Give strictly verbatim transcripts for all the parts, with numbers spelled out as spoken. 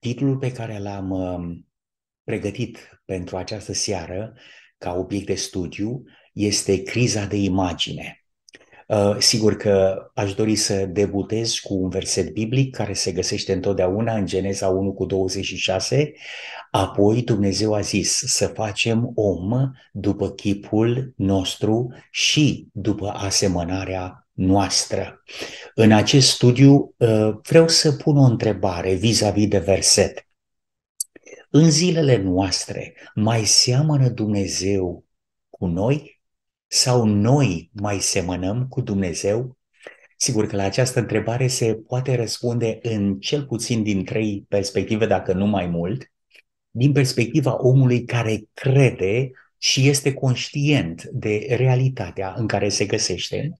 Titlul pe care l-am pregătit pentru această seară ca obiect de studiu este Criza de imagine. Sigur că aș dori să debutez cu un verset biblic care se găsește întotdeauna în Geneza unu cu douăzeci și șase. Apoi Dumnezeu a zis să facem om după chipul nostru și după asemănarea noastră. În acest studiu vreau să pun o întrebare vis-a-vis de verset. În zilele noastre mai seamănă Dumnezeu cu noi sau noi mai semănăm cu Dumnezeu? Sigur că la această întrebare se poate răspunde în cel puțin din trei perspective, dacă nu mai mult, din perspectiva omului care crede și este conștient de realitatea în care se găsește,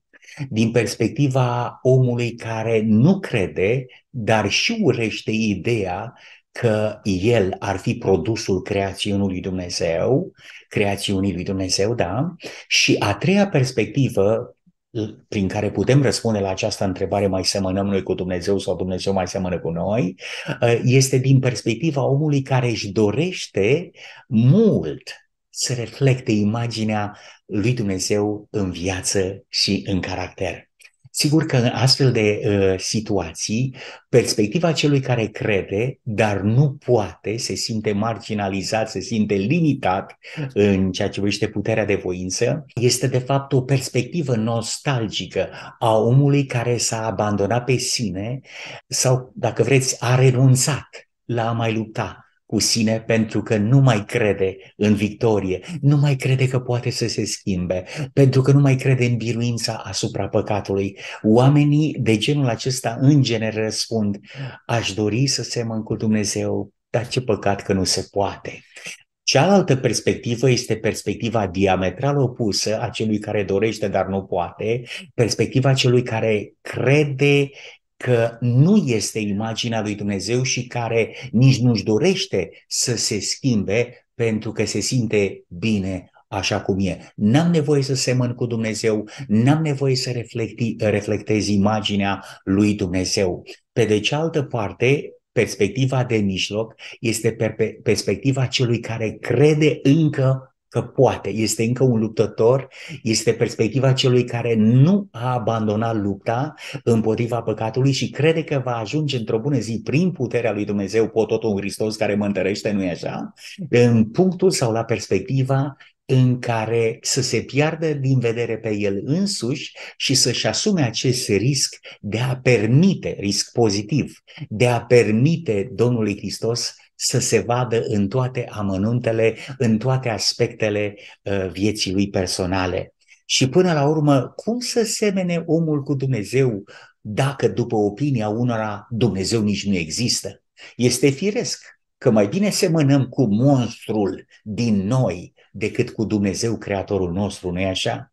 din perspectiva omului care nu crede, dar și urăște ideea că el ar fi produsul creațiunii lui Dumnezeu, creațiunii lui Dumnezeu, da? Și a treia perspectivă prin care putem răspunde la această întrebare, mai semănăm noi cu Dumnezeu sau Dumnezeu mai semănă cu noi, este din perspectiva omului care își dorește mult să reflecte imaginea lui Dumnezeu în viață și în caracter. Sigur că în astfel de uh, situații, perspectiva celui care crede, dar nu poate, se simte marginalizat, se simte limitat în ceea ce privește puterea de voință, este de fapt o perspectivă nostalgică a omului care s-a abandonat pe sine sau, dacă vreți, a renunțat la a mai lupta cu sine pentru că nu mai crede în victorie, nu mai crede că poate să se schimbe, pentru că nu mai crede în biruința asupra păcatului. Oamenii de genul acesta în genere răspund: aș dori să semăn cu Dumnezeu, dar ce păcat că nu se poate. Cealaltă perspectivă este perspectiva diametral opusă a celui care dorește, dar nu poate, perspectiva celui care crede că nu este imaginea lui Dumnezeu și care nici nu-și dorește să se schimbe pentru că se simte bine așa cum e. N-am nevoie să semăn cu Dumnezeu, n-am nevoie să reflecti, reflectez imaginea lui Dumnezeu. Pe de cealaltă parte, perspectiva de mijloc este perspectiva celui care crede încă că poate, este încă un luptător, este perspectiva celui care nu a abandonat lupta împotriva păcatului și crede că va ajunge într-o bună zi prin puterea lui Dumnezeu, pot totul în Hristos care mă întărește, nu-i așa? În punctul sau la perspectiva în care să se piardă din vedere pe el însuși și să-și asume acest risc de a permite, risc pozitiv, de a permite Domnului Hristos să se vadă în toate amănuntele, în toate aspectele vieții lui personale. Și până la urmă, cum să semene omul cu Dumnezeu dacă, după opinia unora, Dumnezeu nici nu există? Este firesc că mai bine semănăm cu monstrul din noi decât cu Dumnezeu, Creatorul nostru, nu-i așa?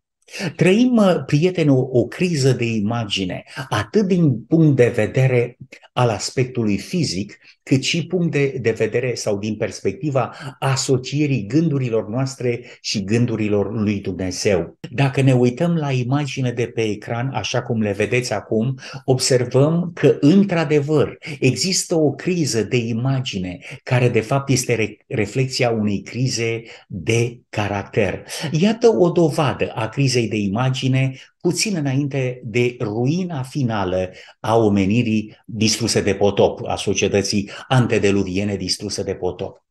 Trăim, prieteni, o, o criză de imagine, atât din punct de vedere al aspectului fizic, cât și punct de, de vedere sau din perspectiva asocierii gândurilor noastre și gândurilor lui Dumnezeu. Dacă ne uităm la imagine de pe ecran, așa cum le vedeți acum, observăm că, într-adevăr, există o criză de imagine, care de fapt este re- reflecția unei crize de caracter. Iată o dovadă a crizei de imagine, puțin înainte de ruina finală a omenirii distruse de potop, a societății antedeluviene distruse de potop.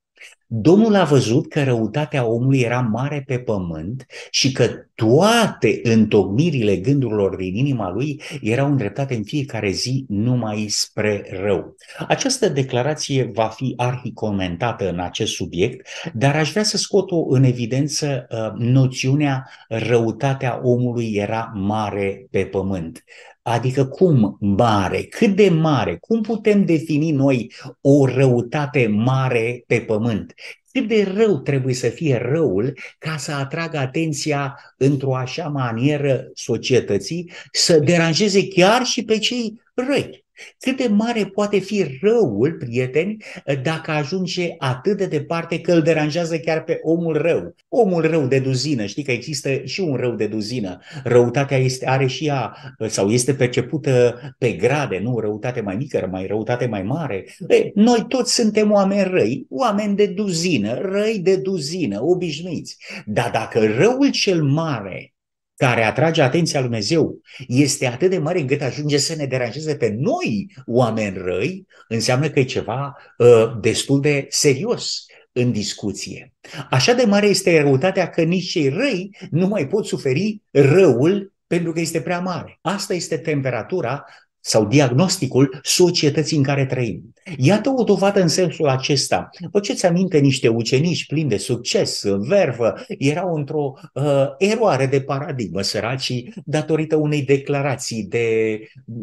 Domnul a văzut că răutatea omului era mare pe pământ și că toate întocmirile gândurilor din inima lui erau îndreptate în fiecare zi numai spre rău. Această declarație va fi arhicomentată în acest subiect, dar aș vrea să scot o în evidență noțiunea răutatea omului era mare pe pământ. Adică cum mare, cât de mare, cum putem defini noi o răutate mare pe pământ? Cât de rău trebuie să fie răul ca să atragă atenția într-o așa manieră societății, să deranjeze chiar și pe cei răi? Cât de mare poate fi răul, prieteni, dacă ajunge atât de departe că îl deranjează chiar pe omul rău. Omul rău de duzină, știi că există și un rău de duzină. Răutatea este, are și ea, sau este percepută pe grade, nu? Răutate mai mică, mai răutate mai mare. E, noi toți suntem oameni răi, oameni de duzină, răi de duzină, obișnuiți. Dar dacă răul cel mare care atrage atenția lui Dumnezeu este atât de mare încât ajunge să ne deranjeze pe noi, oameni răi, înseamnă că e ceva uh, destul de serios în discuție. Așa de mare este răutatea că nici cei răi nu mai pot suferi răul pentru că este prea mare. Asta este temperatura sau diagnosticul societății în care trăim. Iată o dovadă în sensul acesta. Vă ce-ți aminte niște ucenici plini de succes, vervă, erau într-o uh, eroare de paradigmă, săracii, datorită unei declarații de,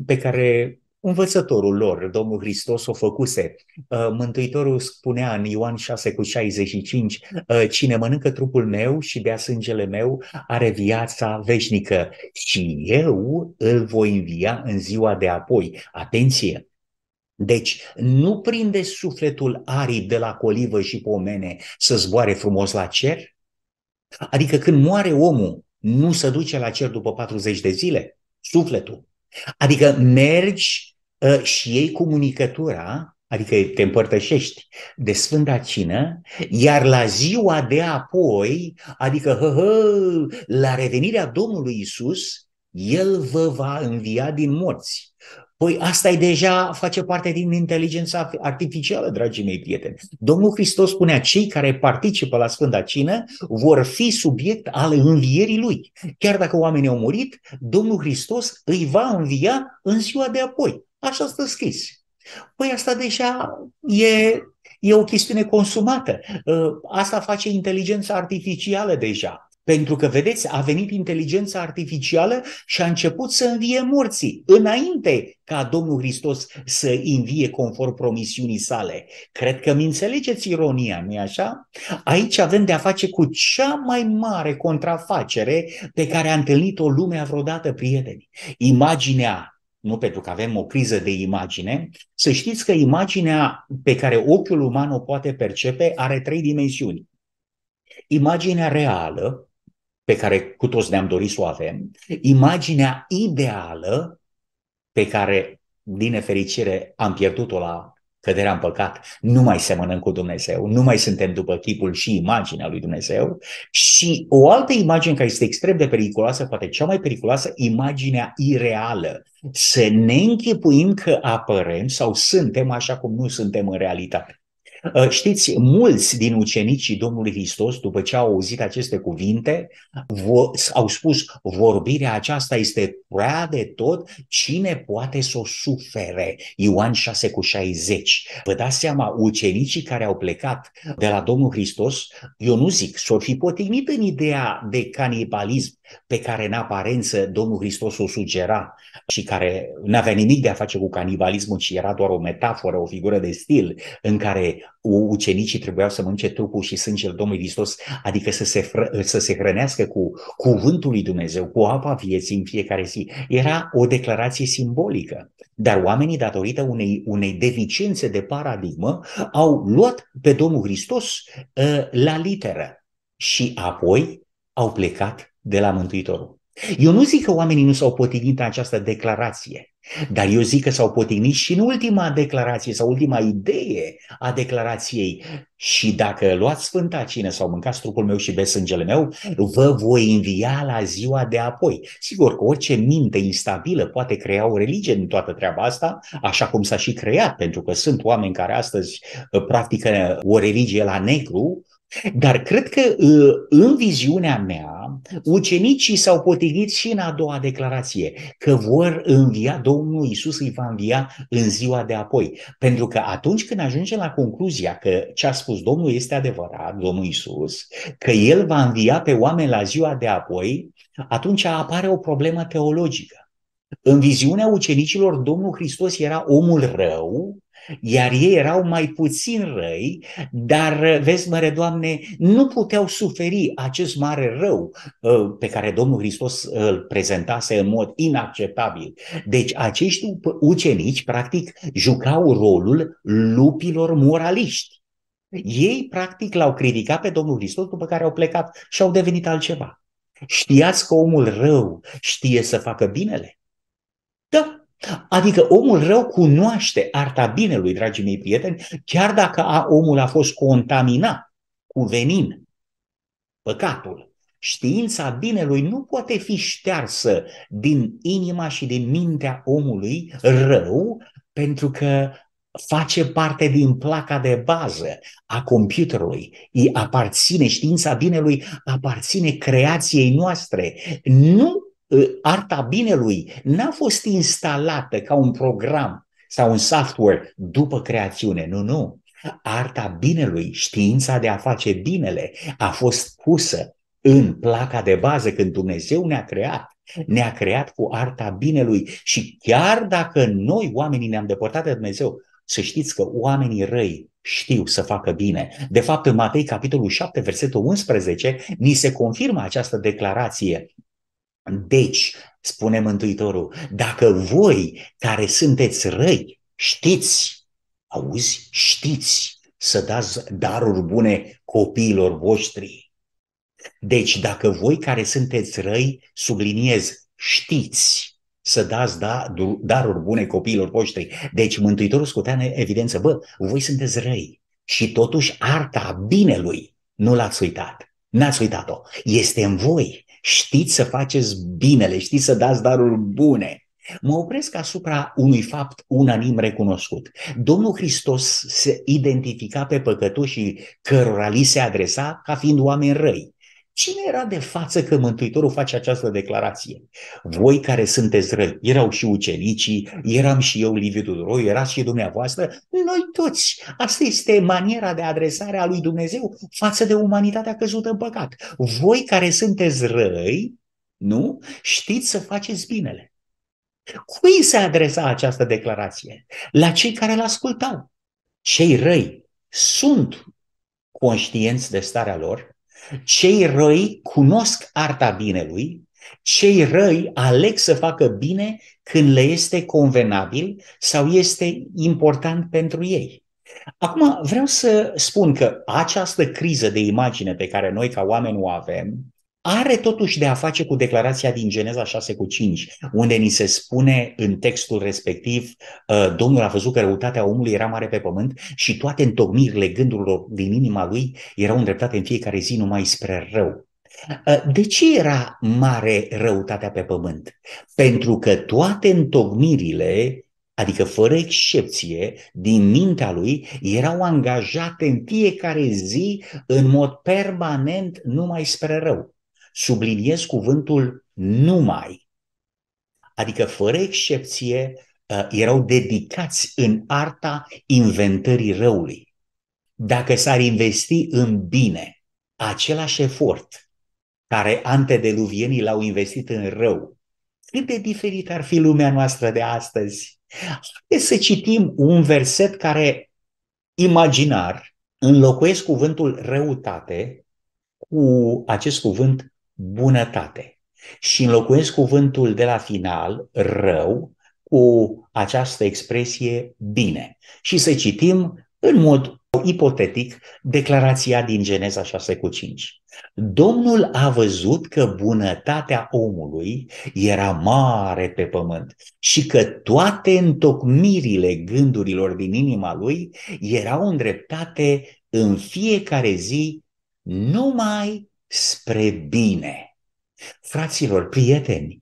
pe care învățătorul lor, Domnul Hristos, o făcuse. Uh, Mântuitorul spunea în Ioan șase cu șaizeci și cinci, uh, cine mănâncă trupul meu și bea sângele meu are viața veșnică și eu îl voi învia în ziua de apoi. Atenție! Deci nu prinde sufletul arid de la colivă și pomene să zboare frumos la cer? Adică când moare omul, nu se duce la cer după patruzeci de zile? Sufletul. Adică mergi și iei comunicătura, adică te împărtășești de Sfânta Cină, iar la ziua de apoi, adică hă, hă, la revenirea Domnului Iisus, El vă va învia din morți. Păi asta e deja, face parte din inteligența artificială, dragii mei prieteni. Domnul Hristos spunea, cei care participă la Sfânta Cină vor fi subiect al învierii Lui. Chiar dacă oamenii au murit, Domnul Hristos îi va învia în ziua de apoi. Așa stă scris. Păi asta deja e, e o chestiune consumată. Asta face inteligența artificială deja. Pentru că, vedeți, a venit inteligența artificială și a început să învie morții, înainte ca Domnul Hristos să învie conform promisiunii sale. Cred că mi înțelegeți ironia, nu-i așa? Aici avem de-a face cu cea mai mare contrafacere pe care a întâlnit-o lumea vreodată, prieteni. Imaginea, nu pentru că avem o criză de imagine, să știți că imaginea pe care ochiul uman o poate percepe are trei dimensiuni. Imaginea reală, pe care cu toți ne-am dorit să o avem, imaginea ideală, pe care, din nefericire, am pierdut-o la căderea în păcat, nu mai semănăm cu Dumnezeu, nu mai suntem după chipul și imaginea lui Dumnezeu, și o altă imagine care este extrem de periculoasă, poate cea mai periculoasă, imaginea ireală. Să ne închipuim că apărem sau suntem așa cum nu suntem în realitate. Știți, mulți din ucenicii Domnului Hristos, după ce au auzit aceste cuvinte, au spus, vorbirea aceasta este prea de tot, cine poate să o sufere? Ioan șase cu șaizeci. Vă dați seama, ucenicii care au plecat de la Domnul Hristos, eu nu zic, s-or fi potignit în ideea de canibalism pe care în aparență Domnul Hristos o sugera și care n-avea nimic de a face cu canibalismul, ci era doar o metaforă, o figură de stil în care ucenicii trebuiau să mănânce trupul și sângele Domnului Hristos, adică să se, să se hrănească cu cuvântul lui Dumnezeu, cu apa vieții în fiecare zi. Era o declarație simbolică, dar oamenii, datorită unei, unei deficiențe de paradigmă, au luat pe Domnul Hristos uh, la literă și apoi au plecat de la Mântuitorul. Eu nu zic că oamenii nu s-au potignit în această declarație, dar eu zic că s-au potignit și în ultima declarație sau ultima idee a declarației. Și dacă luați Sfânta Cină sau mâncați trupul meu și beți sângele meu, vă voi învia la ziua de apoi. Sigur că orice minte instabilă poate crea o religie în toată treaba asta, așa cum s-a și creat, pentru că sunt oameni care astăzi practică o religie la negru. Dar cred că în viziunea mea, ucenicii s-au potrivit și în a doua declarație, că vor învia, Domnul Iisus îi va învia în ziua de apoi. Pentru că atunci când ajungem la concluzia că ce a spus Domnul este adevărat, Domnul Iisus, că El va învia pe oameni la ziua de apoi, atunci apare o problemă teologică. În viziunea ucenicilor, Domnul Hristos era omul rău Iar ei erau mai puțin răi, dar, vezi, măre Doamne, nu puteau suferi acest mare rău pe care Domnul Hristos îl prezentase în mod inacceptabil. Deci acești ucenici, practic, jucau rolul lupilor moraliști. Ei, practic, l-au criticat pe Domnul Hristos, după care au plecat și au devenit altceva. Știați că omul rău știe să facă binele? Da. Adică omul rău cunoaște arta binelui, dragii mei prieteni, chiar dacă a, omul a fost contaminat cu venin, păcatul. Știința binelui nu poate fi ștearsă din inima și din mintea omului rău, pentru că face parte din placa de bază a computerului. Îi aparține, știința binelui aparține creației noastre. Nu, arta binelui n-a fost instalată ca un program sau un software după creațiune, nu, nu. Arta binelui, știința de a face binele, a fost pusă în placa de bază când Dumnezeu ne-a creat. Ne-a creat cu arta binelui și chiar dacă noi oamenii ne-am depărtat de Dumnezeu, să știți că oamenii răi știu să facă bine. De fapt, în Matei, capitolul șapte, versetul unsprezece, ni se confirmă această declarație. Deci, spune Mântuitorul, dacă voi care sunteți răi știți, auzi, știți să dați daruri bune copiilor voștri. Deci, dacă voi care sunteți răi, subliniez, știți să dați da, daruri bune copiilor voștri. Deci Mântuitorul scotea în evidență, bă, voi sunteți răi și totuși arta binelui nu l-ați uitat, n-ați uitat-o, este în voi, știți să faceți binele, știți să dați daruri bune. Mă opresc asupra unui fapt unanim recunoscut. Domnul Hristos se identifica pe păcătoșii cărora li se adresa ca fiind oameni răi. Cine era de față că Mântuitorul face această declarație? Voi care sunteți răi, erau și ucenicii, eram și eu, Liviu Tudoroiu, erați și dumneavoastră, noi toți. Asta este maniera de adresare a lui Dumnezeu față de umanitatea căzută în păcat. Voi care sunteți răi, nu? Știți să faceți binele. Cui se adresa această declarație? La cei care l-ascultau. Cei răi sunt conștienți de starea lor, cei răi cunosc arta binelui, cei răi aleg să facă bine când le este convenabil sau este important pentru ei. Acum vreau să spun că această criză de imagine pe care noi ca oameni o avem are totuși de a face cu declarația din Geneza șase cu cinci, unde ni se spune în textul respectiv, Domnul a văzut că răutatea omului era mare pe pământ și toate întocmirile gândurilor din inima lui erau îndreptate în fiecare zi numai spre rău. De ce era mare răutatea pe pământ? Pentru că toate întocmirile, adică fără excepție, din mintea lui, erau angajate în fiecare zi în mod permanent numai spre rău. Subliniez cuvântul numai, adică fără excepție erau dedicați în arta inventării răului. Dacă s-ar investi în bine același efort care antediluvienii l-au investit în rău, cât de diferit ar fi lumea noastră de astăzi? Haideți să citim un verset care, imaginar, înlocuiesc cuvântul răutate cu acest cuvânt bunătate. Și înlocuiesc cuvântul de la final, rău, cu această expresie bine. Și să citim în mod ipotetic declarația din Geneza șase cu cinci. Domnul a văzut că bunătatea omului era mare pe pământ și că toate întocmirile gândurilor din inima lui erau îndreptate în fiecare zi numai spre bine. Fraților, prieteni,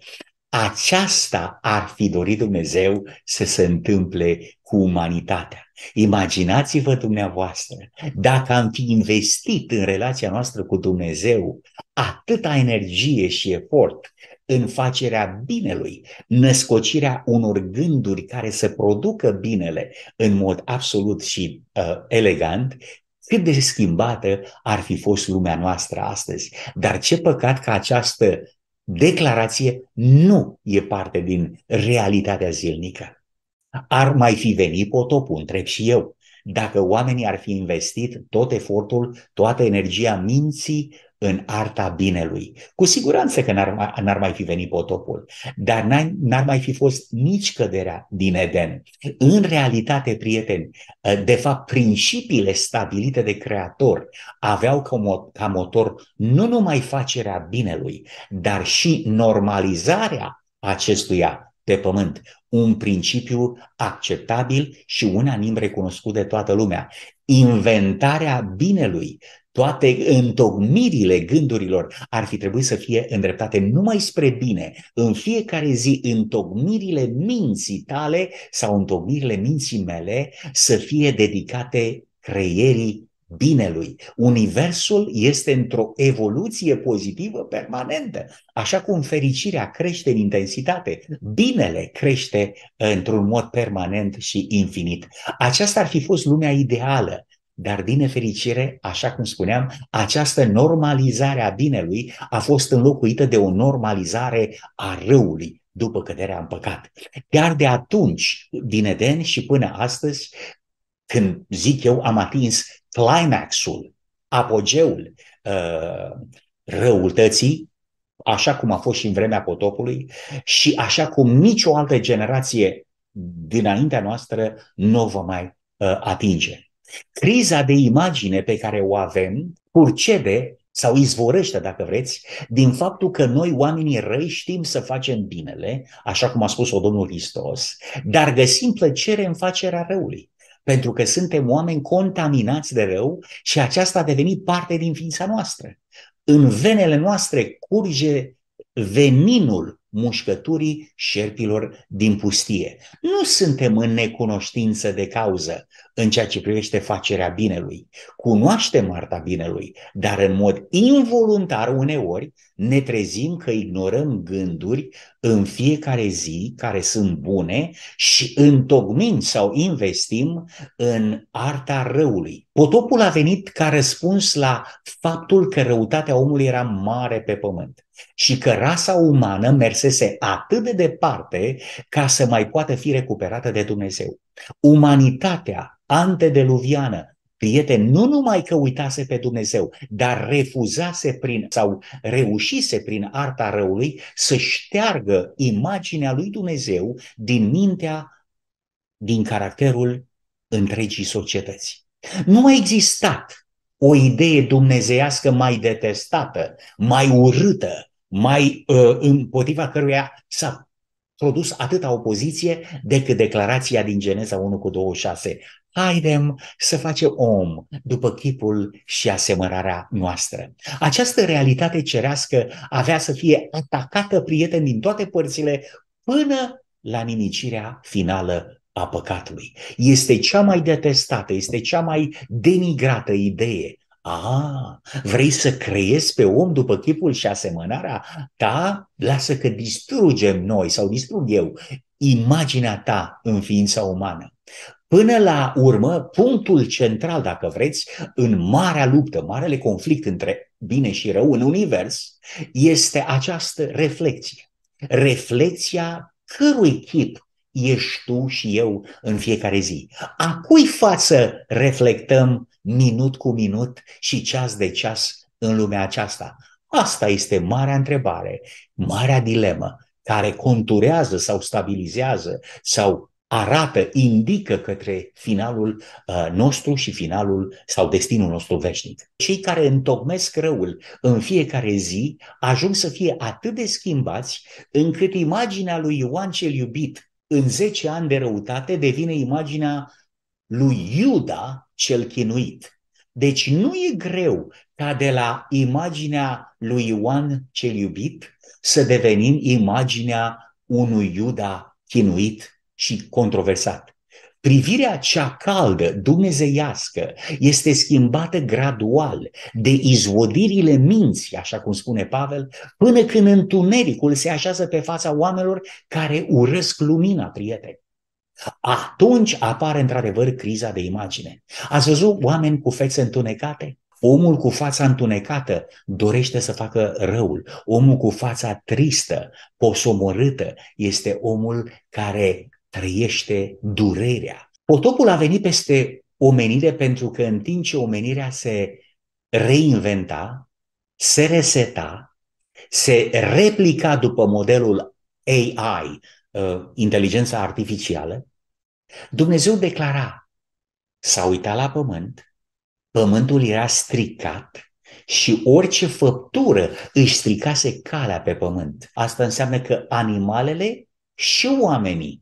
aceasta ar fi dorit Dumnezeu să se întâmple cu umanitatea. Imaginați-vă dumneavoastră, dacă am fi investit în relația noastră cu Dumnezeu atâta energie și efort în facerea binelui, născocirea unor gânduri care să producă binele în mod absolut și uh, elegant, cât de schimbată ar fi fost lumea noastră astăzi. Dar ce păcat că această declarație nu e parte din realitatea zilnică. Ar mai fi venit potopul, întreb și eu, dacă oamenii ar fi investit tot efortul, toată energia minții în arta binelui. Cu siguranță că n-ar, n-ar mai fi venit potopul, dar n-ar mai fi fost nici căderea din Eden. În realitate, prieteni, de fapt, principiile stabilite de Creator aveau ca motor nu numai facerea binelui, dar și normalizarea acestuia pe pământ, un principiu acceptabil și unanim recunoscut de toată lumea. Inventarea binelui, toate întocmirile gândurilor ar fi trebuit să fie îndreptate numai spre bine. În fiecare zi, întocmirile minții tale sau întocmirile minții mele să fie dedicate creierii binelui. Universul este într-o evoluție pozitivă permanentă, așa cum fericirea crește în intensitate, binele crește într-un mod permanent și infinit. Aceasta ar fi fost lumea ideală, dar din nefericire, așa cum spuneam, această normalizare a binelui a fost înlocuită de o normalizare a răului după căderea în păcat. Iar de atunci, din Eden și până astăzi, când zic eu, am atins climaxul, apogeul uh, răutății, așa cum a fost și în vremea potopului și așa cum nicio altă generație dinaintea noastră nu o va mai uh, atinge. Criza de imagine pe care o avem purcede sau izvorăște, dacă vreți, din faptul că noi, oamenii răi, știm să facem binele, așa cum a spus-o Domnul Hristos, dar găsim plăcere în facerea răului. Pentru că suntem oameni contaminați de rău și aceasta a devenit parte din ființa noastră. În venele noastre curge veninul mușcăturii șerpilor din pustie. Nu suntem în necunoștință de cauză în ceea ce privește facerea binelui. Cunoaștem arta binelui, dar în mod involuntar uneori ne trezim că ignorăm gânduri în fiecare zi care sunt bune și întocmim sau investim în arta răului. Potopul a venit ca răspuns la faptul că răutatea omului era mare pe pământ și că rasa umană mersese atât de departe ca să mai poată fi recuperată de Dumnezeu. Umanitatea antedeluviană, prieteni, nu numai că uitase pe Dumnezeu, dar refuzase prin, sau reușise prin arta răului să șteargă imaginea lui Dumnezeu din mintea, din caracterul întregii societăți. Nu a existat o idee dumnezeiască mai detestată, mai urâtă, mai uh, împotriva căruia s-a produs atâta opoziție decât declarația din Geneza unu cu douăzeci și șase. Haidem să facem om după chipul și asemărarea noastră. Această realitate cerească avea să fie atacată, prieteni, din toate părțile până la nimicirea finală a păcatului. Este cea mai detestată, este cea mai denigrată idee. A, vrei să creezi pe om după chipul și asemănarea ta? Lasă că distrugem noi sau distrug eu imaginea ta în ființa umană. Până la urmă, punctul central, dacă vreți, în marea luptă, marele conflict între bine și rău în univers, este această reflecție. Reflecția cărui chip ești tu și eu în fiecare zi. A cui față reflectăm minut cu minut și ceas de ceas în lumea aceasta? Asta este marea întrebare, marea dilemă care conturează sau stabilizează sau arată, indică către finalul nostru și finalul sau destinul nostru veșnic. Cei care întocmesc răul în fiecare zi ajung să fie atât de schimbați încât imaginea lui Ioan cel iubit în zece ani de răutate devine imaginea lui Iuda cel chinuit. Deci nu e greu ca de la imaginea lui Ioan cel iubit să devenim imaginea unui Iuda chinuit și controversat. Privirea cea caldă, dumnezeiască, este schimbată gradual de izvodirile minții, așa cum spune Pavel, până când întunericul se așează pe fața oamenilor care urăsc lumina, prieteni. Atunci apare într-adevăr criza de imagine. Ați văzut oameni cu fețe întunecate? Omul cu fața întunecată dorește să facă răul. Omul cu fața tristă, posomorâtă, este omul care trăiește durerea. Potopul a venit peste omenire pentru că în timp ce omenirea se reinventa, se reseta, se replica după modelul A I, inteligența artificială, Dumnezeu declara, s-a uitat la pământ, pământul era stricat și orice făptură își stricase calea pe pământ. Asta înseamnă că animalele și oamenii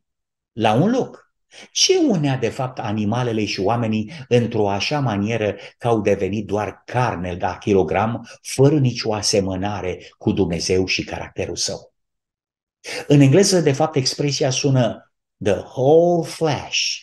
la un loc. Ce unea de fapt animalele și oamenii într-o așa manieră că au devenit doar carne la kilogram, fără nicio asemănare cu Dumnezeu și caracterul său? În engleză, de fapt, expresia sună "The whole flesh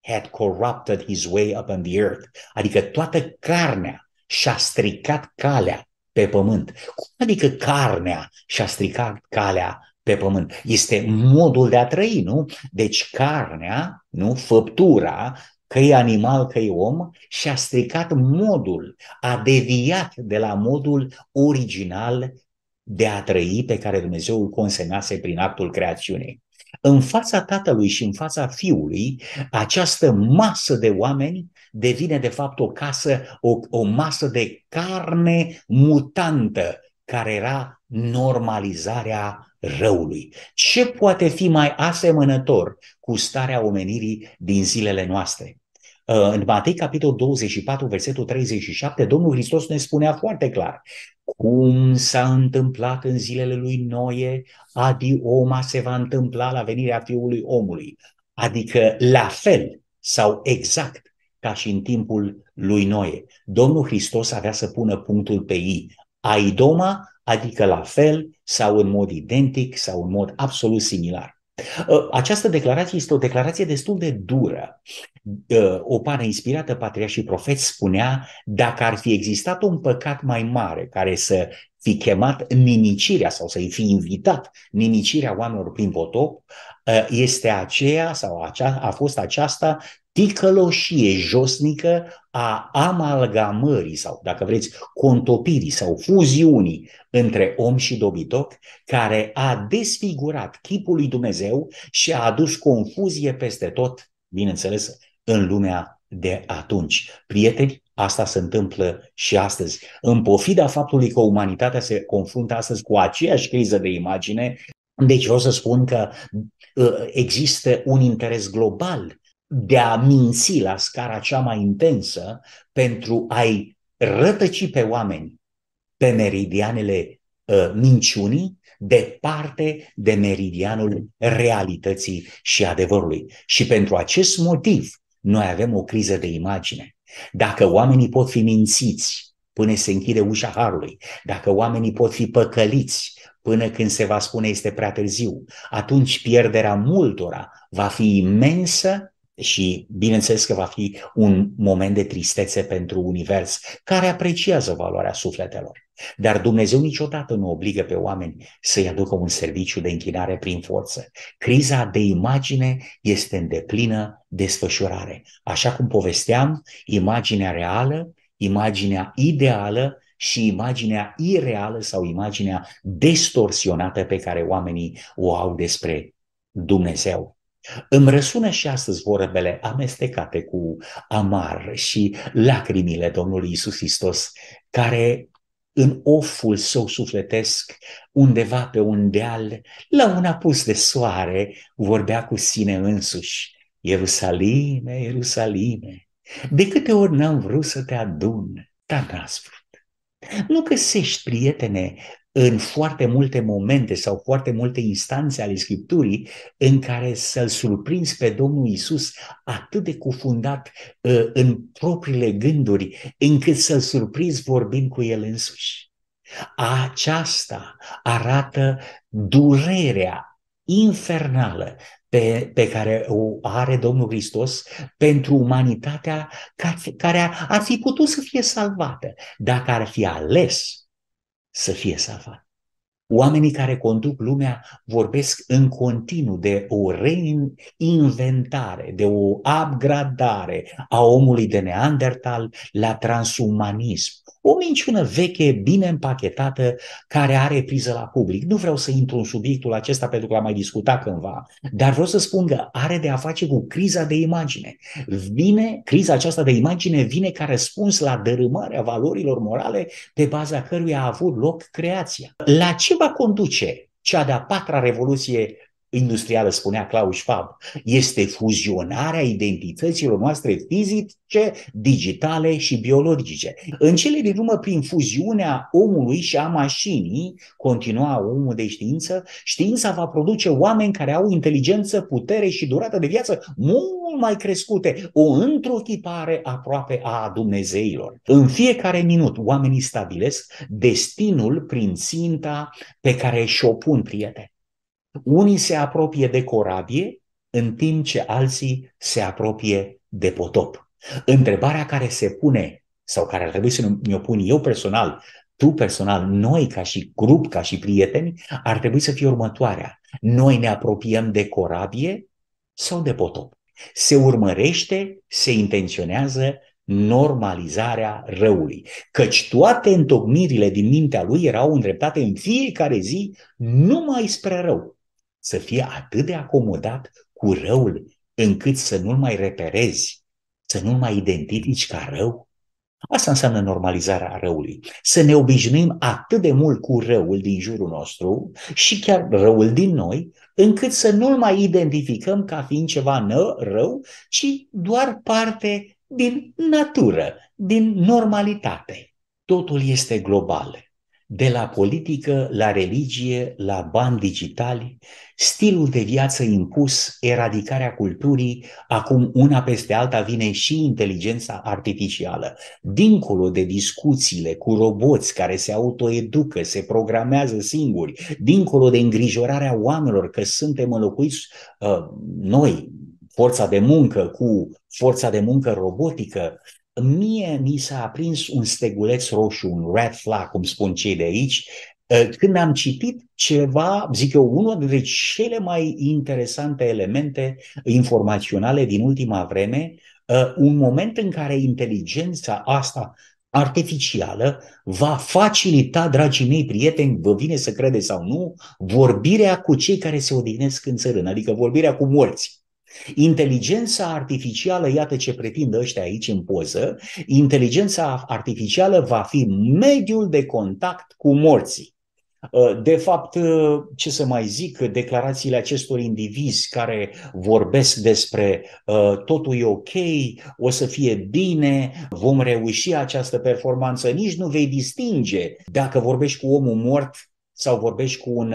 had corrupted his way upon the earth", adică toată carnea și-a stricat calea pe pământ. Cum adică carnea și-a stricat calea pe pământ? Este modul de a trăi, nu? Deci carnea, nu? Făptura, că e animal, că e om, și-a stricat modul, a deviat de la modul original de a trăi pe care Dumnezeu îl consemnase prin actul creațiunii. În fața Tatălui și în fața Fiului, această masă de oameni devine de fapt o casă, o, o masă de carne mutantă, care era normalizarea răului. Ce poate fi mai asemănător cu starea omenirii din zilele noastre? În Matei, capitolul douăzeci și patru, versetul treizeci și șapte, Domnul Hristos ne spunea foarte clar: cum s-a întâmplat în zilele lui Noe, adioma se va întâmpla la venirea Fiului Omului. Adică la fel sau exact ca și în timpul lui Noe. Domnul Hristos avea să pună punctul pe I. Aidoma, adică la fel sau în mod identic sau în mod absolut similar. Această declarație este o declarație destul de dură. O pană inspirată, Patriarhii și Profeți, spunea: dacă ar fi existat un păcat mai mare care să fi chemat nimicirea sau să-i fi invitat nimicirea oamenilor prin potop, este aceea sau acea, a fost aceasta ticăloșie josnică a amalgamării sau, dacă vreți, contopirii sau fuziunii între om și dobitoc, care a desfigurat chipul lui Dumnezeu și a adus confuzie peste tot, bineînțeles, în lumea de atunci. Prieteni, asta se întâmplă și astăzi. În pofida faptului că umanitatea se confruntă astăzi cu aceeași criză de imagine, deci vreau să spun că există un interes global de a minți la scara cea mai intensă pentru a-i rătăci pe oameni pe meridianele uh, minciunii, departe de meridianul realității și adevărului. Și pentru acest motiv noi avem o criză de imagine. Dacă oamenii pot fi mințiți până se închide ușa harului, dacă oamenii pot fi păcăliți până când se va spune este prea târziu, atunci pierderea multora va fi imensă. Și bineînțeles că va fi un moment de tristețe pentru univers, care apreciază valoarea sufletelor. Dar Dumnezeu niciodată nu obligă pe oameni să-i aducă un serviciu de închinare prin forță. Criza de imagine este în deplină desfășurare. Așa cum povesteam, imaginea reală, imaginea ideală și imaginea ireală sau imaginea distorsionată pe care oamenii o au despre Dumnezeu. Îmi răsună și astăzi vorbele amestecate cu amar și lacrimile Domnului Iisus Hristos, care în oful său sufletesc, undeva pe un deal, la un apus de soare, vorbea cu sine însuși: Ierusalime, Ierusalime, de câte ori n-am vrut să te adun, dar n-ați vrut. Nu găsești, prietene, în foarte multe momente sau foarte multe instanțe ale Scripturii în care să-L surprinzi pe Domnul Iisus atât de cufundat uh, în propriile gânduri, încât să-L surprinzi vorbind cu El însuși. Aceasta arată durerea infernală pe, pe care o are Domnul Hristos pentru umanitatea care ar fi putut să fie salvată dacă ar fi ales să fie salvat. Oamenii care conduc lumea vorbesc în continuu de o reinventare, de o upgradare a omului de Neandertal la transumanism, O minciună veche, bine împachetată, care are priză la public. Nu vreau să intru în subiectul acesta pentru că l-am mai discutat cândva, dar vreau să spun că are de a face cu criza de imagine. Vine, criza aceasta de imagine vine ca răspuns la dărâmarea valorilor morale pe baza căruia a avut loc creația. La ce va conduce cea de-a patra revoluție industrială, spunea Klaus Schwab? Este fuzionarea identităților noastre fizice, digitale și biologice. În cele din urmă, prin fuziunea omului și a mașinii, continua omul de știință, știința va produce oameni care au inteligență, putere și durată de viață mult mai crescute, o întruchipare aproape a dumnezeilor. În fiecare minut, oamenii stabilesc destinul prin ținta pe care și-o pun, prieteni. Unii se apropie de corabie, în timp ce alții se apropie de potop. Întrebarea care se pune, sau care ar trebui să mi-o pun eu personal, tu personal, noi ca și grup, ca și prieteni, ar trebui să fie următoarea. Noi ne apropiem de corabie sau de potop? Se urmărește, se intenționează normalizarea răului, căci toate întocmirile din mintea lui erau îndreptate în fiecare zi numai spre rău. Să fie atât de acomodat cu răul încât să nu-l mai reperezi, să nu-l mai identifici ca rău. Asta înseamnă normalizarea răului. Să ne obișnuim atât de mult cu răul din jurul nostru și chiar răul din noi, încât să nu-l mai identificăm ca fiind ceva rău, ci doar parte din natură, din normalitate. Totul este global. De la politică, la religie, la bani digitali, stilul de viață impus, eradicarea culturii, acum una peste alta vine și inteligența artificială. Dincolo de discuțiile cu roboți care se autoeducă, se programează singuri, dincolo de îngrijorarea oamenilor că suntem înlocuiți uh, noi, forța de muncă cu forța de muncă robotică, mie mi s-a aprins un steguleț roșu, un red flag, cum spun cei de aici, când am citit ceva, zic eu, unul dintre cele mai interesante elemente informaționale din ultima vreme, un moment în care inteligența asta artificială va facilita, dragii mei prieteni, vă vine să credeți sau nu, vorbirea cu cei care se odihnesc în țărână, adică vorbirea cu morți. Inteligența artificială, iată ce pretind ăștia aici în poză, inteligența artificială va fi mediul de contact cu morții. De fapt, ce să mai zic, declarațiile acestor indivizi care vorbesc despre totul e ok, o să fie bine, vom reuși această performanță, nici nu vei distinge dacă vorbești cu omul mort sau vorbești cu un,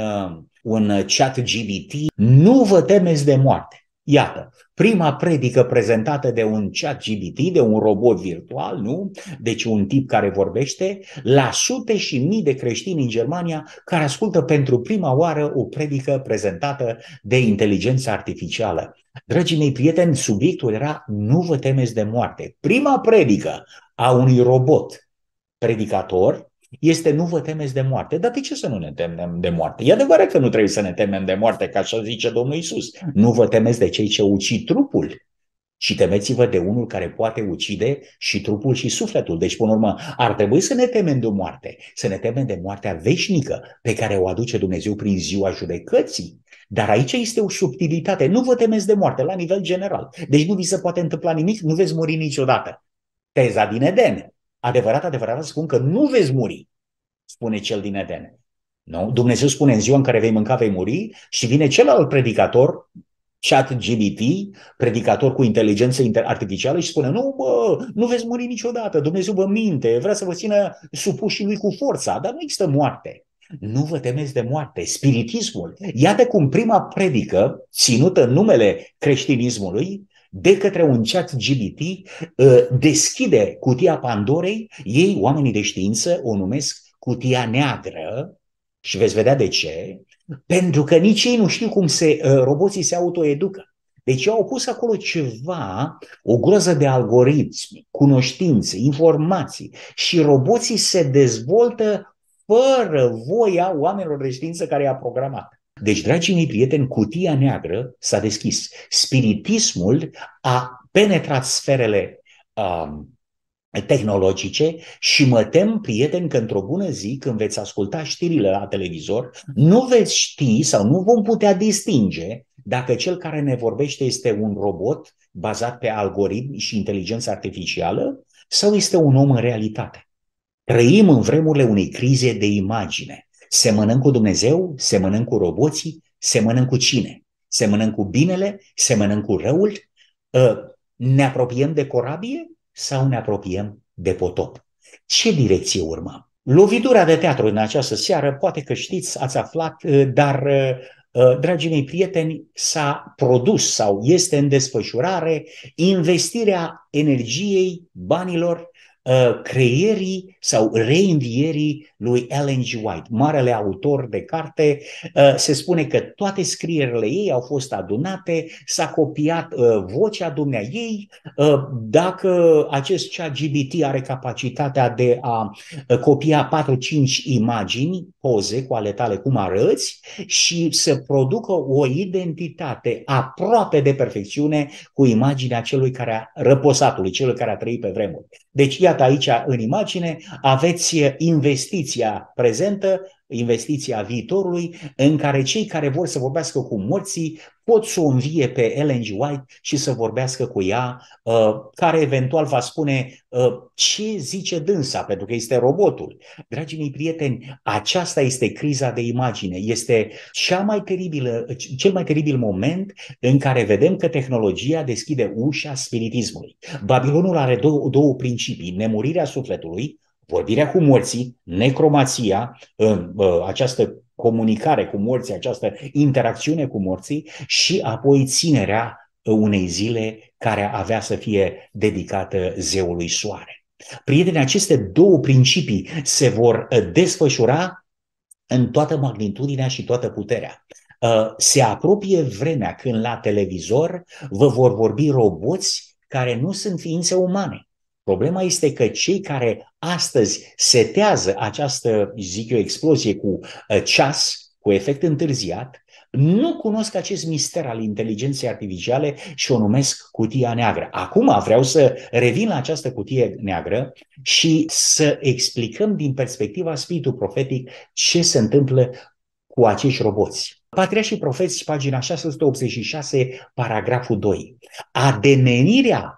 un ChatGPT, nu vă temeți de moarte. Iată, prima predică prezentată de un ChatGPT, de un robot virtual, nu? Deci un tip care vorbește, la sute și mii de creștini în Germania care ascultă pentru prima oară o predică prezentată de inteligența artificială. Dragii mei prieteni, subiectul era nu vă temeți de moarte. Prima predică a unui robot predicator este nu vă temeți de moarte. Dar de ce să nu ne temem de moarte? E adevărat că nu trebuie să ne temem de moarte, ca așa zice Domnul Iisus. Nu vă temeți de cei ce ucid trupul, ci temeți-vă de unul care poate ucide și trupul și sufletul. Deci, până la urmă, ar trebui să ne temem de moarte, să ne temem de moartea veșnică pe care o aduce Dumnezeu prin ziua judecății. Dar aici este o subtilitate. Nu vă temeți de moarte la nivel general. Deci nu vi se poate întâmpla nimic, nu veți muri niciodată. Teza din Eden. Adevărat, adevărat spun că nu veți muri, spune cel din Eden. Nu? Dumnezeu spune în ziua în care vei mânca, vei muri și vine celălalt predicator, ChatGPT, predicator cu inteligență artificială și spune nu, bă, nu veți muri niciodată, Dumnezeu vă minte, vrea să vă țină supușii lui cu forța, dar nu există moarte. Nu vă temeți de moarte, spiritismul. Iată cum prima predică, ținută în numele creștinismului, de către un ChatGPT deschide cutia Pandorei, ei, oamenii de știință, o numesc cutia neagră și veți vedea de ce, pentru că nici ei nu știu cum se, roboții se autoeducă. Deci au pus acolo ceva, o groază de algoritmi, cunoștințe, informații și roboții se dezvoltă fără voia oamenilor de știință care i-a programat. Deci, dragii mei prieteni, cutia neagră s-a deschis. Spiritismul a penetrat sferele um, tehnologice și mă tem, prieteni, că într-o bună zi, când veți asculta știrile la televizor, nu veți ști sau nu vom putea distinge dacă cel care ne vorbește este un robot bazat pe algoritmi și inteligență artificială sau este un om în realitate. Trăim în vremurile unei crize de imagine. Semănăm cu Dumnezeu, semănăm cu roboții, semănăm cu cine? Semănăm cu binele, semănăm cu răul? Ne apropiem de corabie sau ne apropiem de potop? Ce direcție urmăm? Lovitura de teatru în această seară, poate că știți, ați aflat, dar, dragii mei prieteni, s-a produs sau este în desfășurare investirea energiei, banilor, creierii sau reînvierii lui Ellen G. White, marele autor de carte. Se spune că toate scrierile ei au fost adunate, s-a copiat vocea dumneaei. Dacă acest ChatGPT are capacitatea de a copia patru-cinci imagini, poze cu ale tale cum arăți, și să producă o identitate aproape de perfecțiune cu imaginea celui care a răposatului, celui care a trăit pe vremuri. Deci, iată, aici în imagine aveți investiția prezentă, investiția viitorului, în care cei care vor să vorbească cu morții pot să o învie pe Ellen G. White și să vorbească cu ea, care eventual va spune ce zice dânsa, pentru că este robotul. Dragii mei prieteni, aceasta este criza de imagine. Este cea mai teribilă, cel mai teribil moment în care vedem că tehnologia deschide ușa spiritismului. Babilonul are două, două principii: nemurirea sufletului, vorbirea cu morții, necromația, această comunicare cu morții, această interacțiune cu morții, și apoi ținerea unei zile care avea să fie dedicată zeului soare. Prieteni, aceste două principii se vor desfășura în toată magnitudinea și toată puterea. Se apropie vremea când la televizor vă vor vorbi roboți care nu sunt ființe umane. Problema este că cei care astăzi setează această, zic eu, explozie cu ceas, cu efect întârziat, nu cunosc acest mister al inteligenței artificiale și o numesc cutia neagră. Acum vreau să revin la această cutie neagră și să explicăm din perspectiva spiritului profetic ce se întâmplă cu acești roboți. Patriarhii și profeți, pagina șase sute optzeci și șase, paragraful doi. Adenenirea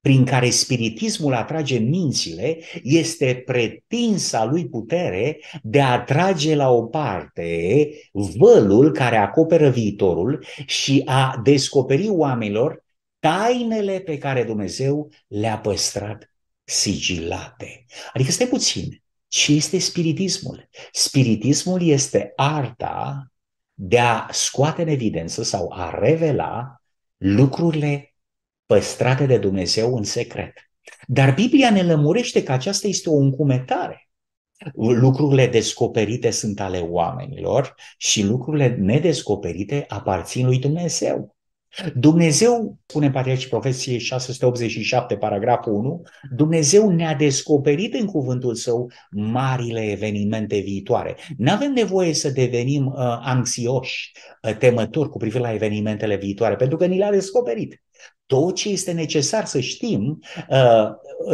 prin care spiritismul atrage mințile este pretinsa lui putere de a trage la o parte vălul care acoperă viitorul și a descoperi oamenilor tainele pe care Dumnezeu le-a păstrat sigilate. Adică stai puțin, ce este spiritismul? Spiritismul este arta de a scoate în evidență sau a revela lucrurile păstrate de Dumnezeu în secret. Dar Biblia ne lămurește că aceasta este o încumetare. Lucrurile descoperite sunt ale oamenilor și lucrurile nedescoperite aparțin lui Dumnezeu. Dumnezeu, spune Patriarhii și Profeții șase sute optzeci și șapte, paragraful unu, Dumnezeu ne-a descoperit în cuvântul său marile evenimente viitoare. N-avem nevoie să devenim uh, anxioși, uh, temători cu privire la evenimentele viitoare, pentru că ni le-a descoperit. Tot ce este necesar să știm uh,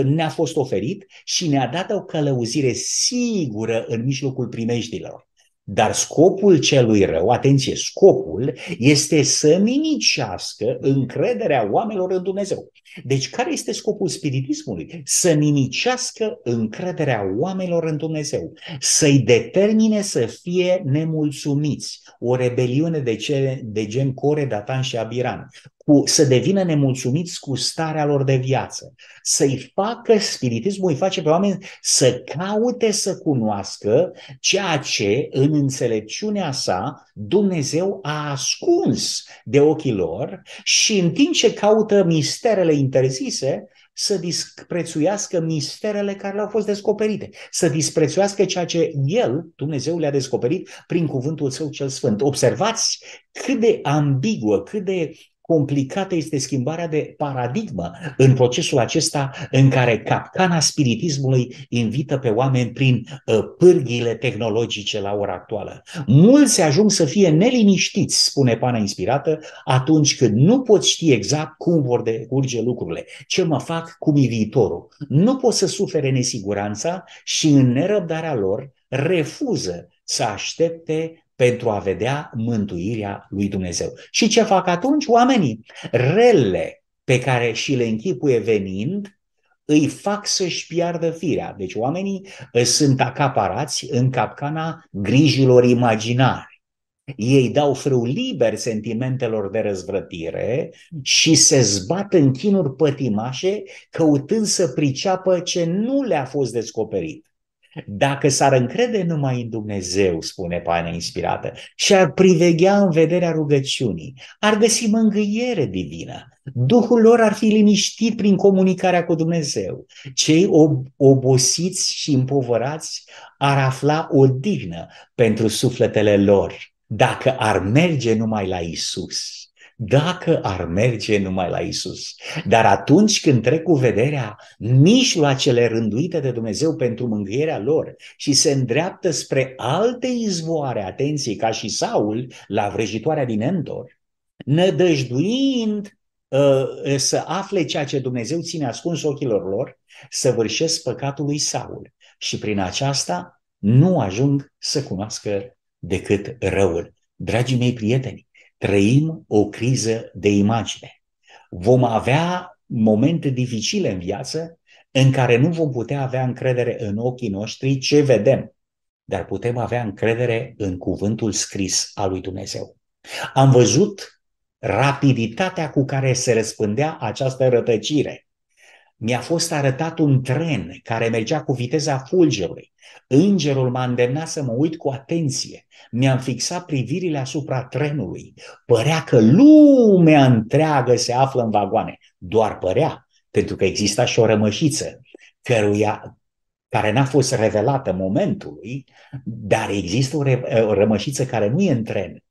ne-a fost oferit și ne-a dat o călăuzire sigură în mijlocul primejdilor. Dar scopul celui rău, atenție, scopul este să nimicească încrederea oamenilor în Dumnezeu. Deci care este scopul spiritismului? Să nimicească încrederea oamenilor în Dumnezeu, să-i determine să fie nemulțumiți. O rebeliune de, ce, de gen Core, Datan și Abiran. Cu, să devină nemulțumiți cu starea lor de viață. Să-i facă, spiritismul îi face pe oameni să caute să cunoască ceea ce în înțelepciunea sa Dumnezeu a ascuns de ochii lor și în timp ce caută misterele interzise, să disprețuiască misterele care le-au fost descoperite, să disprețuiască ceea ce El, Dumnezeu, le-a descoperit prin cuvântul Său cel Sfânt. Observați cât de ambiguă, cât de complicată este schimbarea de paradigmă în procesul acesta în care capcana spiritismului invită pe oameni prin pârghiile tehnologice la ora actuală. Mulți ajung să fie neliniștiți, spune Pana Inspirată, atunci când nu pot ști exact cum vor decurge lucrurile, ce mă fac, cum e viitorul. Nu pot să sufere nesiguranța și în nerăbdarea lor refuză să aștepte pentru a vedea mântuirea lui Dumnezeu. Și ce fac atunci? Oamenii, relele pe care și le închipuie venind, îi fac să-și piardă firea. Deci oamenii sunt acaparați în capcana grijilor imaginare. Ei dau frâu liber sentimentelor de răzvrătire și se zbat în chinuri pătimașe, căutând să priceapă ce nu le-a fost descoperit. Dacă s-ar încrede numai în Dumnezeu, spune Pana Inspirată, și ar priveghea în vederea rugăciunii, ar găsi mângâiere divină, Duhul lor ar fi liniștit prin comunicarea cu Dumnezeu. Cei ob- obosiți și împovărați ar afla odihnă pentru sufletele lor, dacă ar merge numai la Isus. Dacă ar merge numai la Isus. Dar atunci când trec cu vederea mijloacele rânduite de Dumnezeu pentru mângâierea lor și se îndreaptă spre alte izvoare, atenție, ca și Saul la vrăjitoarea din Endor, nădăjduind uh, să afle ceea ce Dumnezeu ține ascuns ochilor lor, săvârșesc păcatul lui Saul și prin aceasta nu ajung să cunoască decât răul. Dragii mei prieteni, trăim o criză de imagine. Vom avea momente dificile în viață în care nu vom putea avea încredere în ochii noștri ce vedem, dar putem avea încredere în cuvântul scris al lui Dumnezeu. Am văzut rapiditatea cu care se răspândea această rătăcire. Mi-a fost arătat un tren care mergea cu viteza fulgerului. Îngerul m-a îndemnat să mă uit cu atenție. Mi-am fixat privirile asupra trenului. Părea că lumea întreagă se află în vagoane. Doar părea, pentru că exista și o rămășiță, căruia, care n-a fost revelată momentului, dar există o, re- o rămășiță care nu e în tren.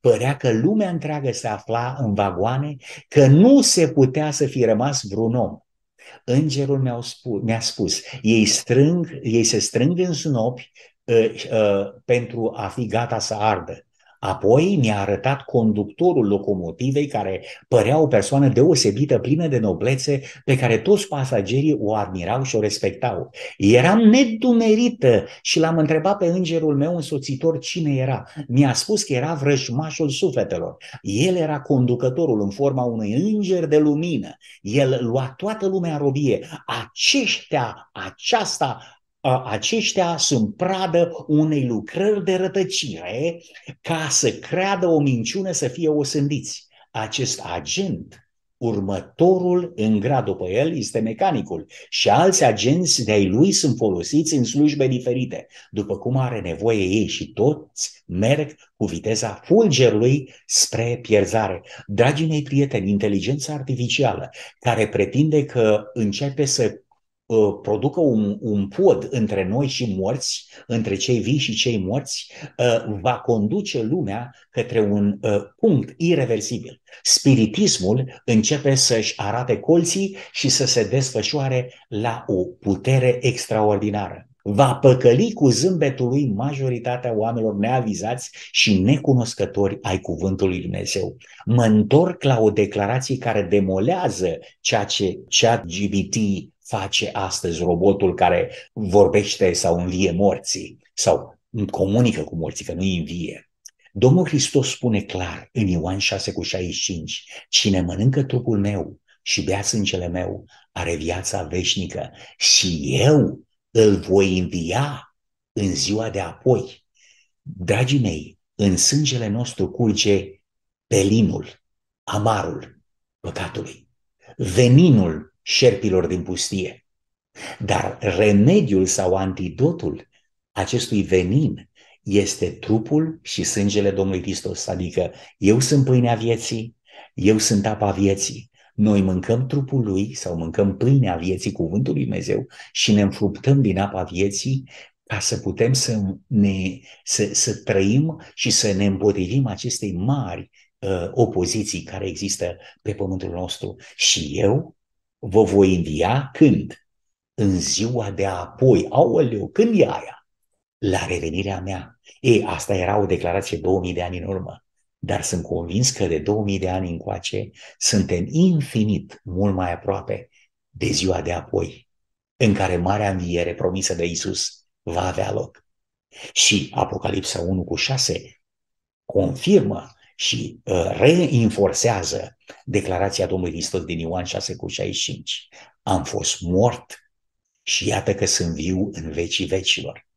Părea că lumea întreagă se afla în vagoane, că nu se putea să fi rămas vreun om. Îngerul mi-a spus, mi-a spus ei, strâng, ei se strâng în snopi uh, uh, pentru a fi gata să ardă. Apoi mi-a arătat conductorul locomotivei, care părea o persoană deosebită, plină de noblețe, pe care toți pasagerii o admirau și o respectau. Eram nedumerită și l-am întrebat pe îngerul meu însoțitor cine era. Mi-a spus că era vrăjmașul sufletelor. El era conducătorul în forma unui înger de lumină. El lua toată lumea în robie. Aceștia, aceasta... Aceștia sunt pradă unei lucrări de rătăcire ca să creadă o minciună, să fie osândiți. Acest agent, următorul în grad după el, este mecanicul și alți agenți de-ai lui sunt folosiți în slujbe diferite, după cum are nevoie ei, și toți merg cu viteza fulgerului spre pierzare. Dragii mei prieteni, inteligența artificială care pretinde că începe să producă un, un pod între noi și morți, între cei vii și cei morți, va conduce lumea către un punct irreversibil. Spiritismul începe să-și arate colții și să se desfășoare la o putere extraordinară. Va păcăli cu zâmbetul lui majoritatea oamenilor neavizați și necunoscători ai cuvântului lui Dumnezeu. Mă întorc la o declarație care demolează ceea ce ChatGPT face astăzi, robotul care vorbește sau învie morții, sau comunică cu morții, că nu îi învie. Domnul Hristos spune clar în Ioan șase cu șaizeci și cinci, cine mănâncă trupul meu și bea sângele meu are viața veșnică și eu îl voi învia în ziua de apoi. Dragii mei, în sângele nostru curge pelinul, amarul păcatului, veninul șerpilor din pustie. Dar remediul sau antidotul acestui venin este trupul și sângele Domnului Hristos, adică eu sunt pâinea vieții, eu sunt apa vieții. Noi mâncăm trupul lui sau mâncăm pâinea vieții, cuvântul lui Dumnezeu, și ne înfruptăm din apa vieții ca să putem să, ne, să, să trăim și să ne împotrivim acestei mari uh, opoziții care există pe pământul nostru. Și eu vă voi învia când? În ziua de apoi. Aoleu, când e aia? La revenirea mea. Ei, asta era o declarație două mii de ani în urmă. Dar sunt convins că de două mii de ani încoace suntem infinit mult mai aproape de ziua de apoi, în care marea înviere promisă de Iisus va avea loc. Și Apocalipsa unu cu șase confirmă și uh, reinforțează declarația Domnului Hristos din Ioan șase cu șaizeci și cinci. Am fost mort și iată că sunt viu în vecii vecilor.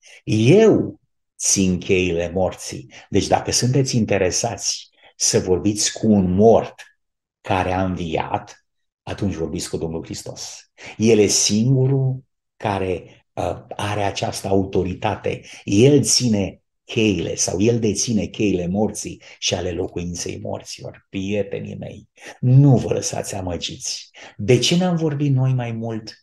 Eu țin cheile morții. Deci dacă sunteți interesați să vorbiți cu un mort care a înviat, atunci vorbiți cu Domnul Hristos. El e singurul care are această autoritate. El ține cheile sau el deține cheile morții și ale locuinței morților. Prietenii mei, nu vă lăsați amăgiți. De ce n-am vorbit noi mai mult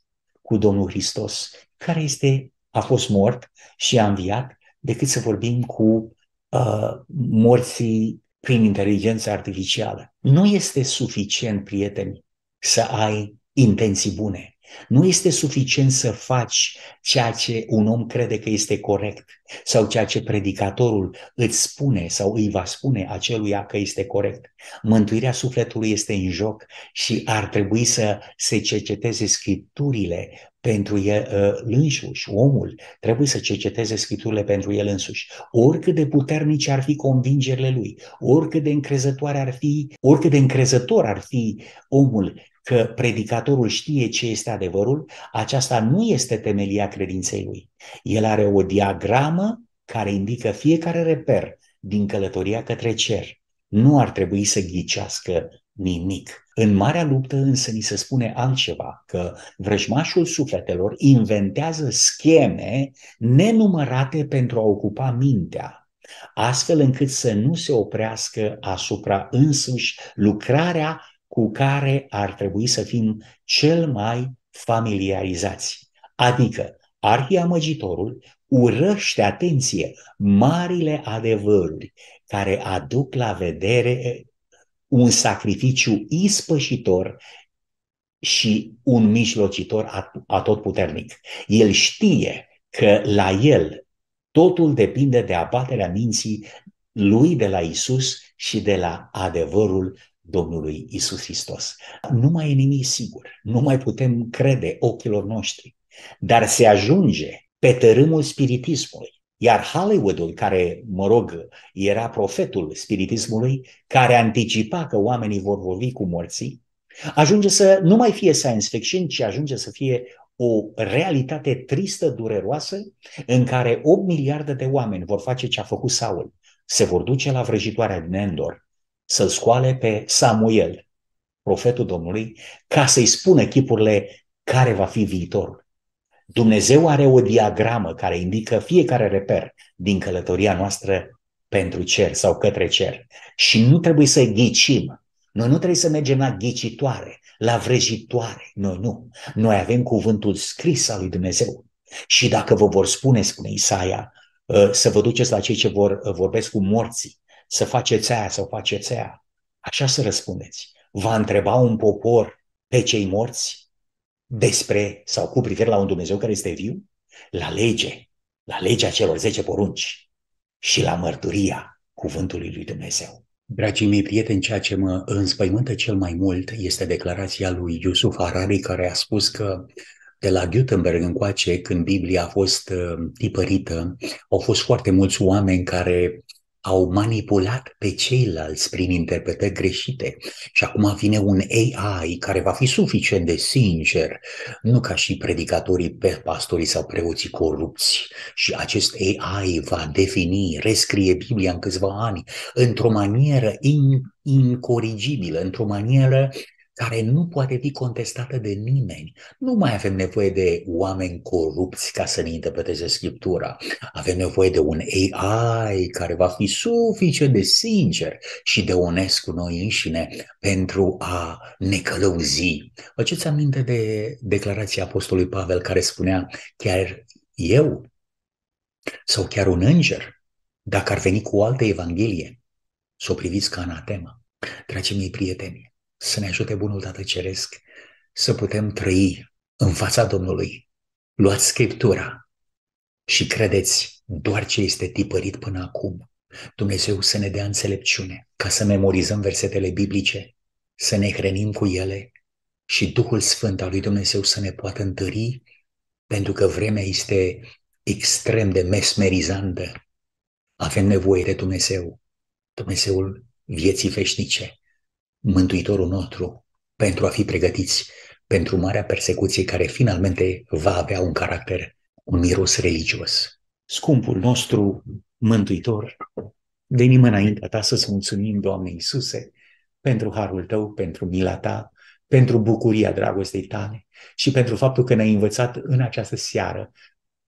cu Domnul Hristos, care este, a fost mort și a înviat, decât să vorbim cu uh, morții prin inteligența artificială? Nu este suficient, prieteni, să ai intenții bune. Nu este suficient să faci ceea ce un om crede că este corect sau ceea ce predicatorul îți spune sau îi va spune aceluia că este corect. Mântuirea sufletului este în joc și ar trebui să se cerceteze Scripturile pentru el însuși. Omul trebuie să cerceteze Scripturile pentru el însuși. Oricât de puternice ar fi convingerile lui, oricât de încrezător ar fi, oricât de încrezător ar fi omul că predicatorul știe ce este adevărul, aceasta nu este temelia credinței lui. El are o diagramă care indică fiecare reper din călătoria către cer. Nu ar trebui să ghicească nimic. În marea luptă însă ni se spune altceva, că vrăjmașul sufletelor inventează scheme nenumărate pentru a ocupa mintea, astfel încât să nu se oprească asupra însuși lucrarea cu care ar trebui să fim cel mai familiarizați. Adică, arhiamăgitorul urăște, atenție, marile adevăruri care aduc la vedere un sacrificiu ispășitor și un mijlocitor atotputernic. El știe că la el totul depinde de abaterea minții lui de la Isus și de la adevărul Domnului Iisus Hristos. Nu mai e nimic sigur, nu mai putem crede ochilor noștri, dar se ajunge pe tărâmul spiritismului. Iar Hollywoodul, care, mă rog, era profetul spiritismului, care anticipa că oamenii vor vorbi cu morții, ajunge să nu mai fie science fiction, ci ajunge să fie o realitate tristă, dureroasă, în care opt miliarde de oameni vor face ce a făcut Saul. Se vor duce la vrăjitoarea din Endor să-l scoale pe Samuel, profetul Domnului, ca să-i spună chipurile care va fi viitorul. Dumnezeu are o diagramă care indică fiecare reper din călătoria noastră pentru cer sau către cer. Și nu trebuie să ghicim. Noi nu trebuie să mergem la ghicitoare, la vrăjitoare. Noi nu. Noi avem cuvântul scris al lui Dumnezeu. Și dacă vă vor spune, spune Isaia, să vă duceți la cei ce vor vorbesc cu morții, să faceți aia, să faceți aia, așa să răspundeți. Va întreba un popor pe cei morți despre sau cu privire la un Dumnezeu care este viu? La lege, la legea celor zece porunci și la mărturia cuvântului lui Dumnezeu. Dragii mei prieteni, ceea ce mă înspăimântă cel mai mult este declarația lui Yuval Noah Harari, care a spus că de la Gutenberg încoace, când Biblia a fost tipărită, au fost foarte mulți oameni care au manipulat pe ceilalți prin interpretări greșite. Și acum vine un A I care va fi suficient de sincer, nu ca și predicatorii, pastorii sau preoții corupți. Și acest A I va defini, rescrie Biblia în câțiva ani, într-o manieră in- incorrigibilă, într-o manieră care nu poate fi contestată de nimeni. Nu mai avem nevoie de oameni corupți ca să ne interpreteze Scriptura. Avem nevoie de un A I care va fi suficient de sincer și de onest cu noi înșine pentru a ne călăuzi. Faceți aminte de declarația apostolului Pavel care spunea: chiar eu sau chiar un înger, dacă ar veni cu o altă evanghelie, s-o priviți ca anatema. Dragii mei prieteni, să ne ajute Bunul Tată Ceresc să putem trăi în fața Domnului. Luați Scriptura și credeți doar ce este tipărit până acum. Dumnezeu să ne dea înțelepciune ca să memorizăm versetele biblice, să ne hrănim cu ele și Duhul Sfânt al lui Dumnezeu să ne poată întări, pentru că vremea este extrem de mesmerizantă. Avem nevoie de Dumnezeu, Dumnezeul vieții veșnice, Mântuitorul nostru, pentru a fi pregătiți pentru marea persecuție care finalmente va avea un caracter, un miros religios. Scumpul nostru Mântuitor, venim înaintea Ta să-ți mulțumim, Doamne Iisuse, pentru harul Tău, pentru mila Ta, pentru bucuria dragostei Tale și pentru faptul că ne-ai învățat în această seară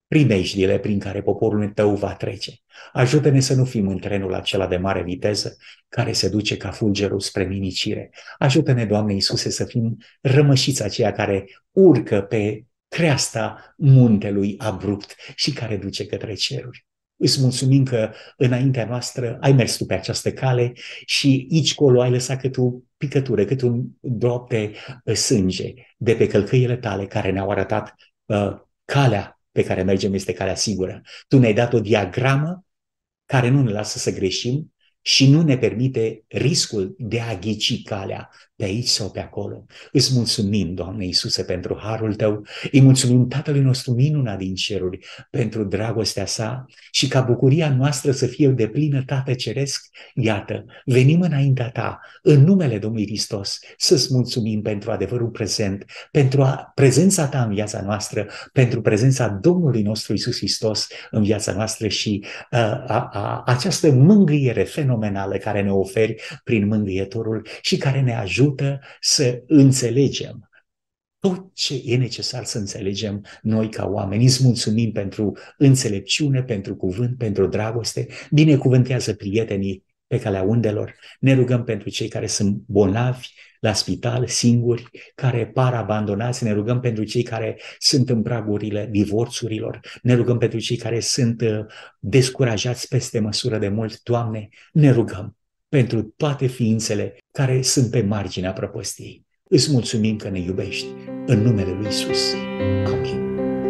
primejdiile prin care poporul Tău va trece. Ajută-ne să nu fim în trenul acela de mare viteză care se duce ca fulgerul spre minicire. Ajută-ne, Doamne Iisuse, să fim rămășiți aceia care urcă pe creasta muntelui abrupt și care duce către ceruri. Îți mulțumim că înaintea noastră ai mers Tu pe această cale și aici colo ai lăsat cât o picătură, cât un drop de sânge de pe călcâiele Tale care ne-au arătat uh, calea pe care mergem este calea sigură. Tu ne-ai dat o diagramă care nu ne lasă să greșim și nu ne permite riscul de a ghici calea pe aici sau pe acolo. Îți mulțumim, Doamne Iisuse, pentru harul Tău. Îi mulțumim Tatălui nostru minunat din ceruri pentru dragostea Sa și ca bucuria noastră să fie de plină, Tată Ceresc. Iată, venim înaintea Ta, în numele Domnului Hristos, să-ți mulțumim pentru adevărul prezent, pentru a, prezența Ta în viața noastră, pentru prezența Domnului nostru Iisus Hristos în viața noastră și uh, a, a, această mângâiere fenomenală care ne oferi prin Mângâietorul și care ne ajută să înțelegem tot ce e necesar să înțelegem noi ca oameni. Îți mulțumim pentru înțelepciune, pentru cuvânt, pentru dragoste. Binecuvântează prietenii pe calea undelor. Ne rugăm pentru cei care sunt bolnavi la spital, singuri, care par abandonați. Ne rugăm pentru cei care sunt în pragurile divorțurilor. Ne rugăm pentru cei care sunt descurajați peste măsură de mult. Doamne, ne rugăm pentru toate ființele care sunt pe marginea prăpăstiei. Îți mulțumim că ne iubești. În numele lui Iisus. Amin.